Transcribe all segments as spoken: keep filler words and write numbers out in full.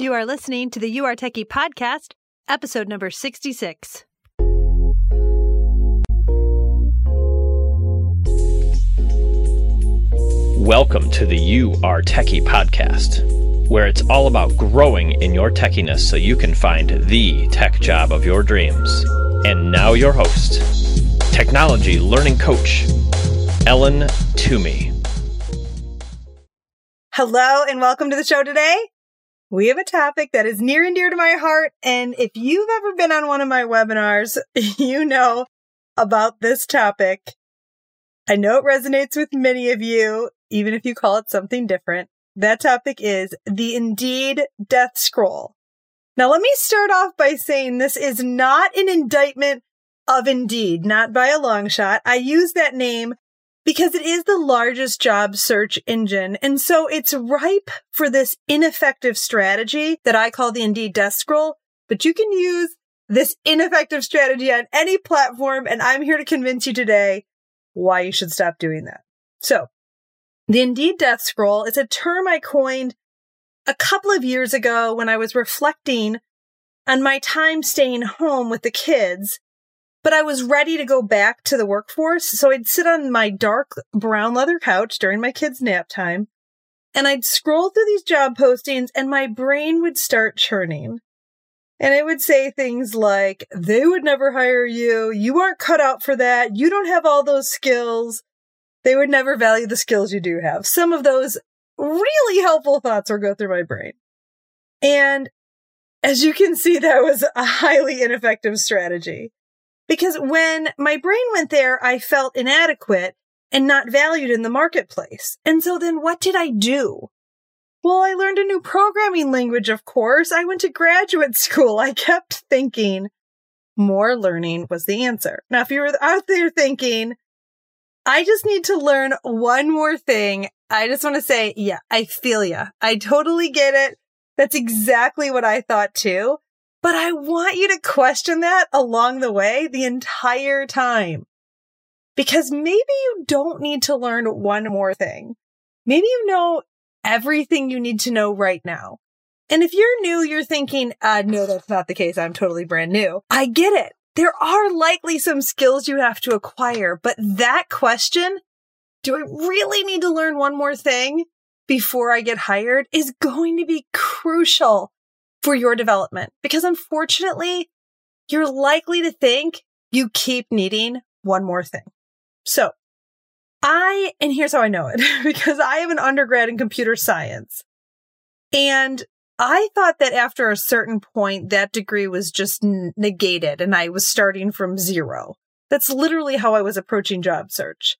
You are listening to the UrTechie podcast, episode number sixty-six. Welcome to the UrTechie podcast, where it's all about growing in your techiness so you can find the tech job of your dreams. And now your host, technology learning coach, Ellen Toomey. Hello and welcome to the show today. We have a topic that is near and dear to my heart, and if you've ever been on one of my webinars, you know about this topic. I know it resonates with many of you, even if you call it something different. That topic is the Indeed Death Scroll. Now, let me start off by saying this is not an indictment of Indeed, not by a long shot. I use that name because it is the largest job search engine. And so it's ripe for this ineffective strategy that I call the Indeed Death Scroll. But you can use this ineffective strategy on any platform. And I'm here to convince you today why you should stop doing that. So the Indeed Death Scroll is a term I coined a couple of years ago when I was reflecting on my time staying home with the kids. But I was ready to go back to the workforce, so I'd sit on my dark brown leather couch during my kids' nap time, and I'd scroll through these job postings, and my brain would start churning. And it would say things like, they would never hire you, you aren't cut out for that, you don't have all those skills, they would never value the skills you do have. Some of those really helpful thoughts would go through my brain. And as you can see, that was a highly ineffective strategy. Because when my brain went there, I felt inadequate and not valued in the marketplace. And so then what did I do? Well, I learned a new programming language, of course. I went to graduate school. I kept thinking more learning was the answer. Now, if you were out there thinking, I just need to learn one more thing, I just want to say, yeah, I feel ya. I totally get it. That's exactly what I thought too. But I want you to question that along the way the entire time, because maybe you don't need to learn one more thing. Maybe you know everything you need to know right now. And if you're new, you're thinking, uh, no, that's not the case. I'm totally brand new. I get it. There are likely some skills you have to acquire, but that question, do I really need to learn one more thing before I get hired, is going to be crucial for your development, because unfortunately, you're likely to think you keep needing one more thing. So I, and here's how I know it, because I have an undergrad in computer science. And I thought that after a certain point, that degree was just negated and I was starting from zero. That's literally how I was approaching job search.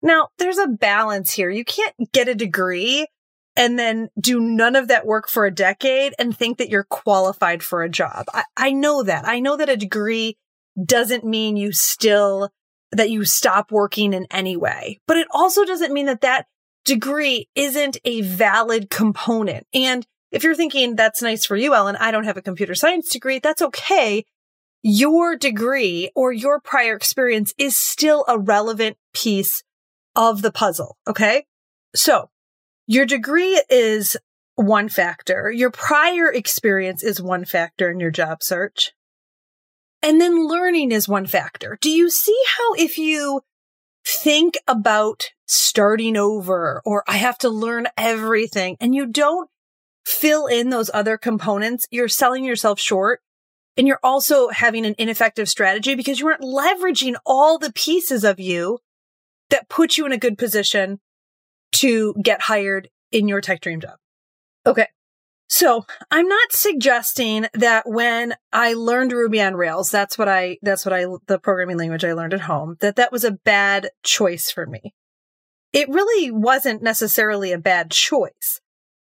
Now, there's a balance here. You can't get a degree and then do none of that work for a decade and think that you're qualified for a job. I, I know that. I know that a degree doesn't mean you still, that you stop working in any way. But it also doesn't mean that that degree isn't a valid component. And if you're thinking, that's nice for you, Ellen, I don't have a computer science degree, that's okay. Your degree or your prior experience is still a relevant piece of the puzzle, okay? So your degree is one factor. Your prior experience is one factor in your job search. And then learning is one factor. Do you see how if you think about starting over or I have to learn everything and you don't fill in those other components, you're selling yourself short and you're also having an ineffective strategy because you aren't leveraging all the pieces of you that put you in a good position to get hired in your tech dream job. Okay. So I'm not suggesting that when I learned Ruby on Rails, that's what I, that's what I, the programming language I learned at home, that that was a bad choice for me. It really wasn't necessarily a bad choice.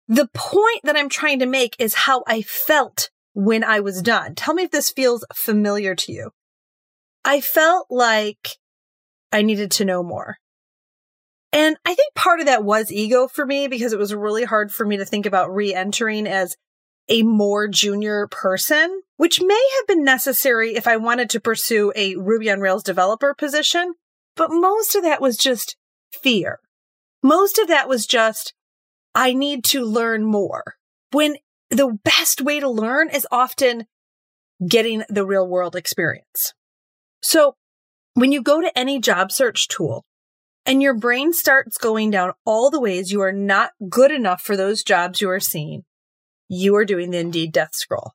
The point that I'm trying to make is how I felt when I was done. Tell me if this feels familiar to you. I felt like I needed to know more. And I think part of that was ego for me because it was really hard for me to think about re-entering as a more junior person, which may have been necessary if I wanted to pursue a Ruby on Rails developer position. But most of that was just fear. Most of that was just, I need to learn more. When the best way to learn is often getting the real world experience. So when you go to any job search tool and your brain starts going down all the ways you are not good enough for those jobs you are seeing, you are doing the Indeed Death Scroll.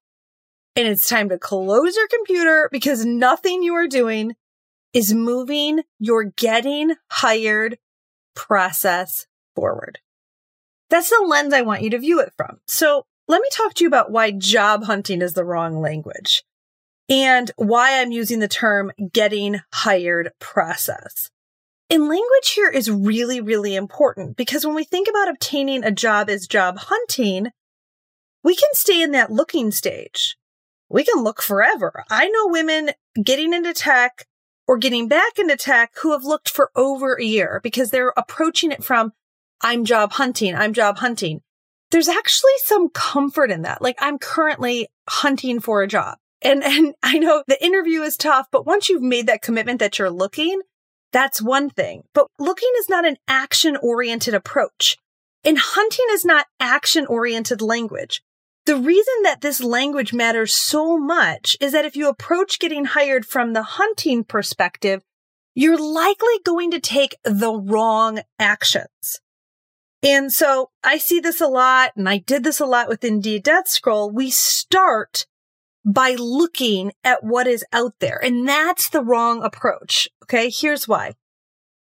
And it's time to close your computer because nothing you are doing is moving your getting hired process forward. That's the lens I want you to view it from. So let me talk to you about why job hunting is the wrong language and why I'm using the term getting hired process. And language here is really, really important because when we think about obtaining a job as job hunting, we can stay in that looking stage. We can look forever. I know women getting into tech or getting back into tech who have looked for over a year because they're approaching it from, I'm job hunting, I'm job hunting. There's actually some comfort in that. Like, I'm currently hunting for a job. And and I know the interview is tough, but once you've made that commitment that you're looking, that's one thing. But looking is not an action-oriented approach. And hunting is not action-oriented language. The reason that this language matters so much is that if you approach getting hired from the hunting perspective, you're likely going to take the wrong actions. And so I see this a lot, and I did this a lot with Indeed Death Scroll. We start by looking at what is out there, and that's the wrong approach. Okay, here's why.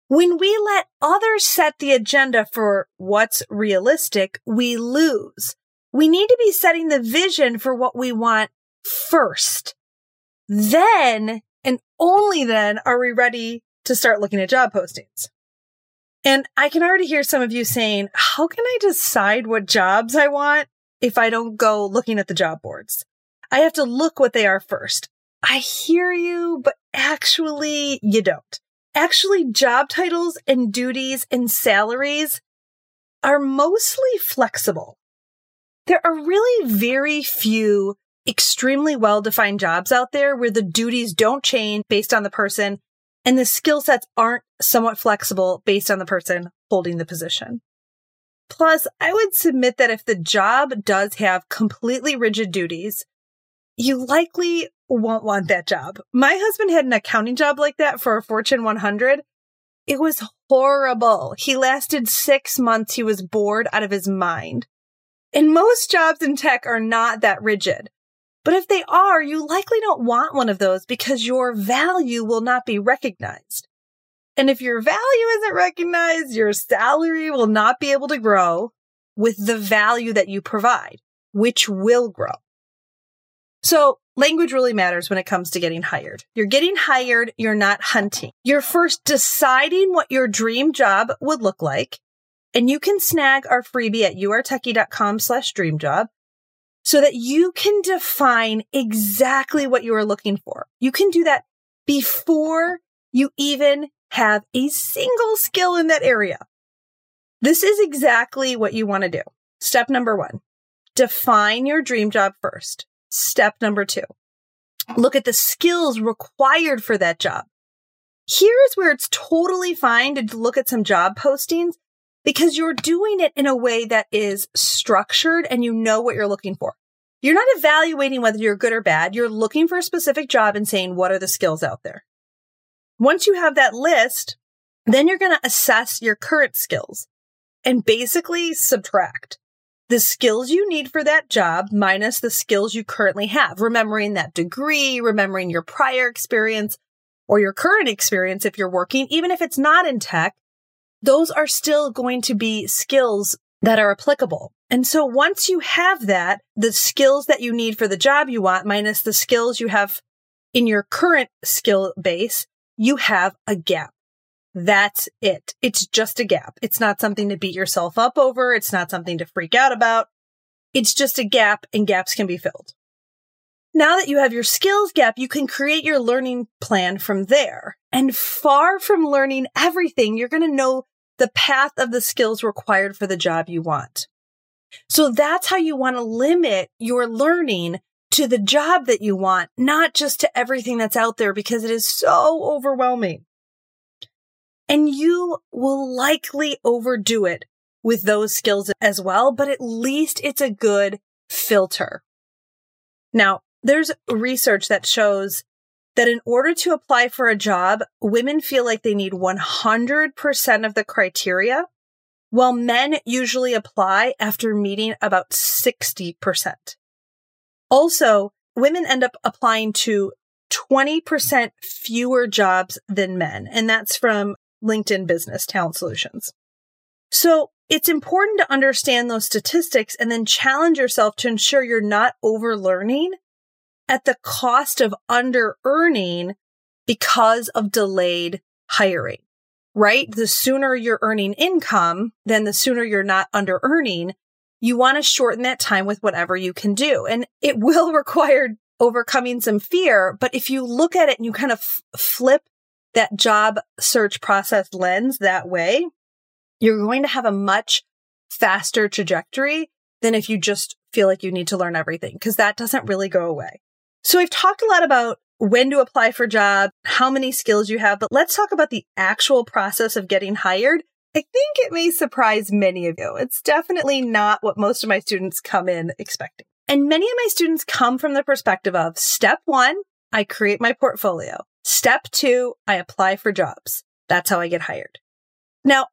When we let others set the agenda for what's realistic, we lose. We need to be setting the vision for what we want first. Then, and only then, are we ready to start looking at job postings. And I can already hear some of you saying, how can I decide what jobs I want if I don't go looking at the job boards? I have to look what they are first. I hear you, but actually you don't. Actually, job titles and duties and salaries are mostly flexible. There are really very few extremely well-defined jobs out there where the duties don't change based on the person and the skill sets aren't somewhat flexible based on the person holding the position. Plus, I would submit that if the job does have completely rigid duties, you likely won't want that job. My husband had an accounting job like that for a Fortune one hundred. It was horrible. He lasted six months. He was bored out of his mind. And most jobs in tech are not that rigid. But if they are, you likely don't want one of those because your value will not be recognized. And if your value isn't recognized, your salary will not be able to grow with the value that you provide, which will grow. So language really matters when it comes to getting hired. You're getting hired, you're not hunting. You're first deciding what your dream job would look like. And you can snag our freebie at urtechie.com slash dream job. So that you can define exactly what you are looking for. You can do that before you even have a single skill in that area. This is exactly what you want to do. Step number one, define your dream job first. Step number two, look at the skills required for that job. Here is where it's totally fine to look at some job postings, because you're doing it in a way that is structured and you know what you're looking for. You're not evaluating whether you're good or bad. You're looking for a specific job and saying, what are the skills out there? Once you have that list, then you're going to assess your current skills and basically subtract the skills you need for that job minus the skills you currently have, remembering that degree, remembering your prior experience or your current experience if you're working, even if it's not in tech. Those are still going to be skills that are applicable. And so once you have that, the skills that you need for the job you want minus the skills you have in your current skill base, you have a gap. That's it. It's just a gap. It's not something to beat yourself up over. It's not something to freak out about. It's just a gap, and gaps can be filled. Now that you have your skills gap, you can create your learning plan from there. And far from learning everything, you're going to know the path of the skills required for the job you want. So that's how you want to limit your learning to the job that you want, not just to everything that's out there, because it is so overwhelming. And you will likely overdo it with those skills as well, but at least it's a good filter. Now, there's research that shows that in order to apply for a job, women feel like they need one hundred percent of the criteria, while men usually apply after meeting about sixty percent. Also, women end up applying to twenty percent fewer jobs than men, and that's from LinkedIn Business Talent Solutions. So it's important to understand those statistics and then challenge yourself to ensure you're not overlearning at the cost of under-earning because of delayed hiring, right? The sooner you're earning income, then the sooner you're not under-earning. You want to shorten that time with whatever you can do. And it will require overcoming some fear, but if you look at it and you kind of f- flip that job search process lens that way, you're going to have a much faster trajectory than if you just feel like you need to learn everything, because that doesn't really go away. So I've talked a lot about when to apply for jobs, how many skills you have, but let's talk about the actual process of getting hired. I think it may surprise many of you. It's definitely not what most of my students come in expecting. And many of my students come from the perspective of step one, I create my portfolio. Step two, I apply for jobs. That's how I get hired. Now,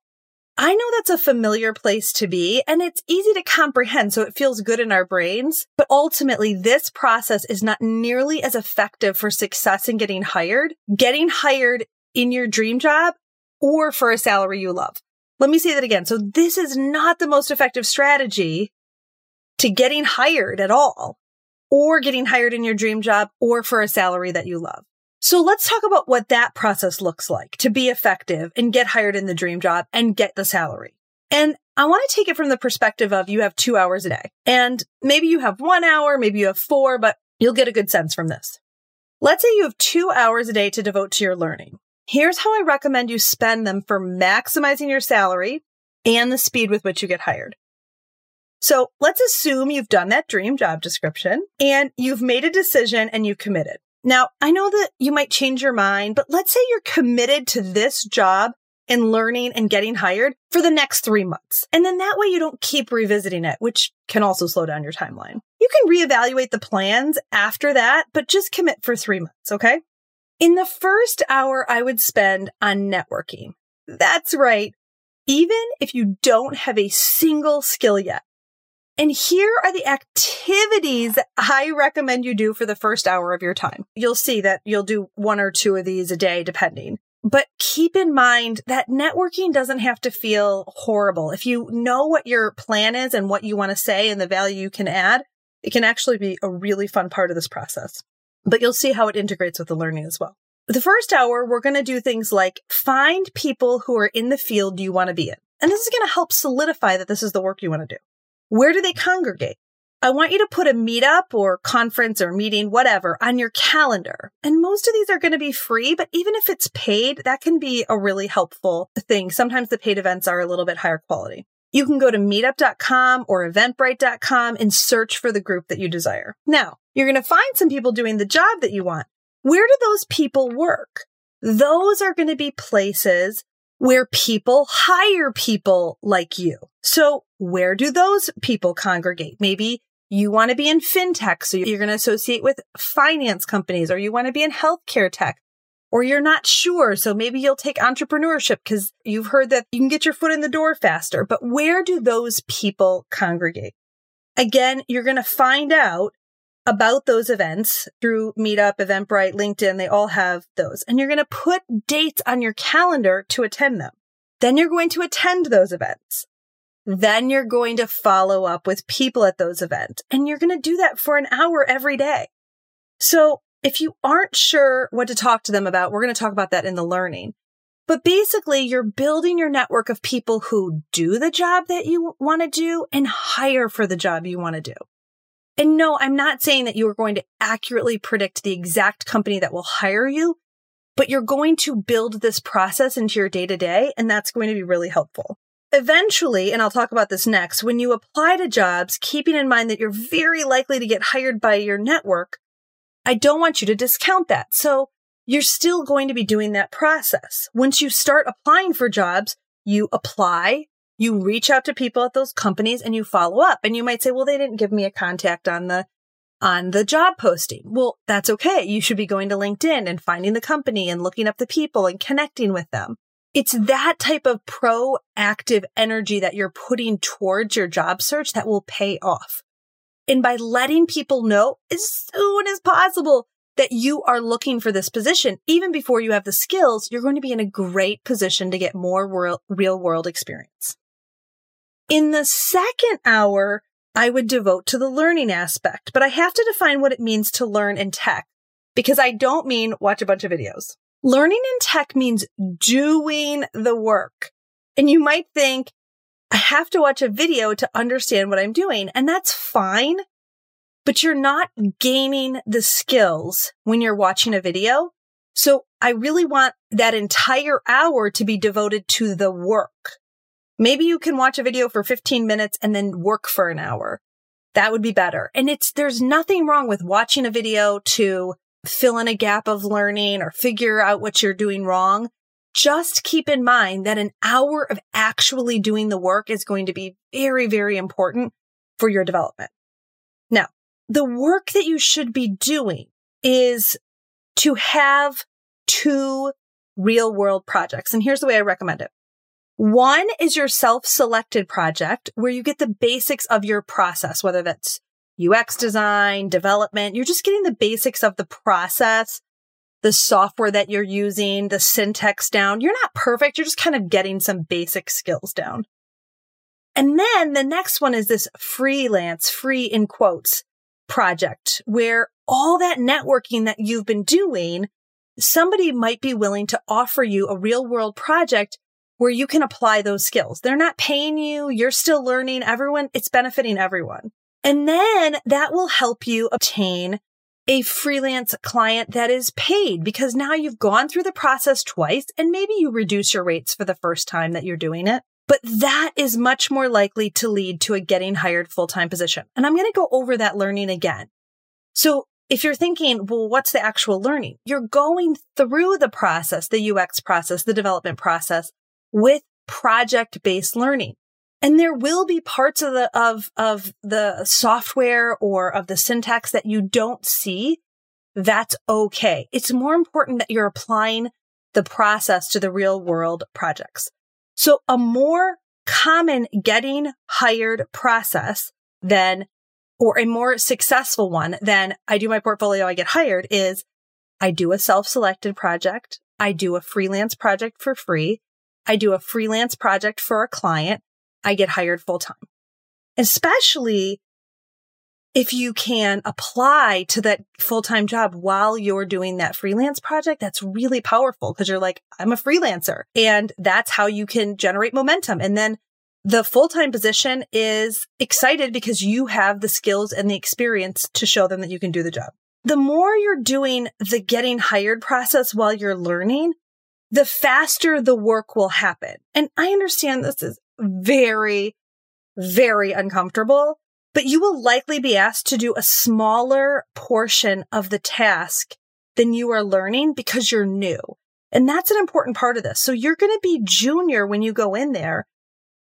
I know that's a familiar place to be, and it's easy to comprehend, so it feels good in our brains. But ultimately, this process is not nearly as effective for success in getting hired, getting hired in your dream job, or for a salary you love. Let me say that again. So this is not the most effective strategy to getting hired at all, or getting hired in your dream job, or for a salary that you love. So let's talk about what that process looks like to be effective and get hired in the dream job and get the salary. And I want to take it from the perspective of you have two hours a day, and maybe you have one hour, maybe you have four, but you'll get a good sense from this. Let's say you have two hours a day to devote to your learning. Here's how I recommend you spend them for maximizing your salary and the speed with which you get hired. So let's assume you've done that dream job description and you've made a decision and you've committed. Now, I know that you might change your mind, but let's say you're committed to this job and learning and getting hired for the next three months. And then that way you don't keep revisiting it, which can also slow down your timeline. You can reevaluate the plans after that, but just commit for three months, okay? In the first hour, I would spend on networking. That's right, even if you don't have a single skill yet. And here are the activities I recommend you do for the first hour of your time. You'll see that you'll do one or two of these a day, depending. But keep in mind that networking doesn't have to feel horrible. If you know what your plan is and what you want to say and the value you can add, it can actually be a really fun part of this process. But you'll see how it integrates with the learning as well. The first hour, we're going to do things like find people who are in the field you want to be in. And this is going to help solidify that this is the work you want to do. Where do they congregate? I want you to put a meetup or conference or meeting, whatever, on your calendar. And most of these are going to be free, but even if it's paid, that can be a really helpful thing. Sometimes the paid events are a little bit higher quality. You can go to meetup dot com or eventbrite dot com and search for the group that you desire. Now, you're going to find some people doing the job that you want. Where do those people work? Those are going to be places where people hire people like you. So where do those people congregate? Maybe you want to be in fintech, so you're going to associate with finance companies, or you want to be in healthcare tech, or you're not sure, so maybe you'll take entrepreneurship because you've heard that you can get your foot in the door faster. But where do those people congregate? Again, you're going to find out about those events through Meetup, Eventbrite, LinkedIn. They all have those. And you're going to put dates on your calendar to attend them. Then you're going to attend those events. Then you're going to follow up with people at those events. And you're going to do that for an hour every day. So if you aren't sure what to talk to them about, we're going to talk about that in the learning. But basically, you're building your network of people who do the job that you want to do and hire for the job you want to do. And no, I'm not saying that you are going to accurately predict the exact company that will hire you, but you're going to build this process into your day-to-day, and that's going to be really helpful. Eventually, and I'll talk about this next, when you apply to jobs, keeping in mind that you're very likely to get hired by your network, I don't want you to discount that. So you're still going to be doing that process. Once you start applying for jobs, you apply, You reach out to people at those companies and you follow up. And you might say, well, they didn't give me a contact on the on the job posting. Well, that's okay. You should be going to LinkedIn and finding the company and looking up the people and connecting with them. It's that type of proactive energy that you're putting towards your job search that will pay off. And by letting people know as soon as possible that you are looking for this position, even before you have the skills, you're going to be in a great position to get more real world experience. In the second hour, I would devote to the learning aspect, but I have to define what it means to learn in tech, because I don't mean watch a bunch of videos. Learning in tech means doing the work. And you might think, I have to watch a video to understand what I'm doing. And that's fine, but you're not gaining the skills when you're watching a video. So I really want that entire hour to be devoted to the work. Maybe you can watch a video for fifteen minutes and then work for an hour. That would be better. And it's there's nothing wrong with watching a video to fill in a gap of learning or figure out what you're doing wrong. Just keep in mind that an hour of actually doing the work is going to be very, very important for your development. Now, the work that you should be doing is to have two real-world projects. And here's the way I recommend it. One is your self-selected project where you get the basics of your process, whether that's U X design, development. You're just getting the basics of the process, the software that you're using, the syntax down. You're not perfect. You're just kind of getting some basic skills down. And then the next one is this freelance, free in quotes, project where all that networking that you've been doing, somebody might be willing to offer you a real-world project where you can apply those skills. They're not paying you. You're still learning. Everyone, it's benefiting everyone. And then that will help you obtain a freelance client that is paid because now you've gone through the process twice and maybe you reduce your rates for the first time that you're doing it. But that is much more likely to lead to a getting hired full-time position. And I'm going to go over that learning again. So if you're thinking, well, what's the actual learning? You're going through the process, the U X process, the development process, with project-based learning. And there will be parts of the, of, of the software or of the syntax that you don't see. That's okay. It's more important that you're applying the process to the real world projects. So a more common getting hired process than, or a more successful one than I do my portfolio, I get hired is I do a self-selected project. I do a freelance project for free. I do a freelance project for a client, I get hired full-time. Especially if you can apply to that full-time job while you're doing that freelance project, that's really powerful because you're like, I'm a freelancer. And that's how you can generate momentum. And then the full-time position is excited because you have the skills and the experience to show them that you can do the job. The more you're doing the getting hired process while you're learning, the faster the work will happen. And I understand this is very, very uncomfortable, but you will likely be asked to do a smaller portion of the task than you are learning because you're new. And that's an important part of this. So you're going to be junior when you go in there.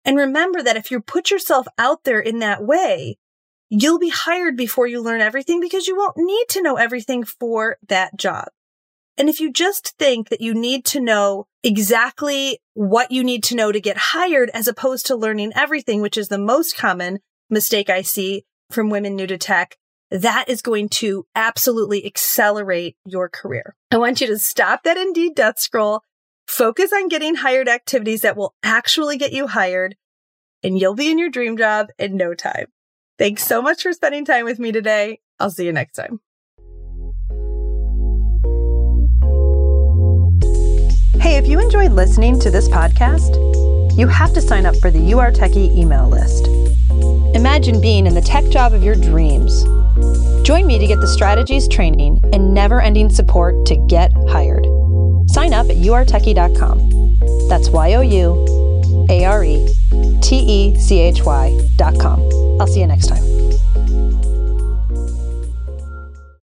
And remember that if you put yourself out there in that way, you'll be hired before you learn everything because you won't need to know everything for that job. And if you just think that you need to know exactly what you need to know to get hired as opposed to learning everything, which is the most common mistake I see from women new to tech, that is going to absolutely accelerate your career. I want you to stop that Indeed Death Scroll, focus on getting hired activities that will actually get you hired, and you'll be in your dream job in no time. Thanks so much for spending time with me today. I'll see you next time. Hey, if you enjoyed listening to this podcast, you have to sign up for the UrTechie email list. Imagine being in the tech job of your dreams. Join me to get the strategies, training, and never-ending support to get hired. Sign up at U R Techie dot com. That's Y O U A R E T E C H Y dot com. I'll see you next time.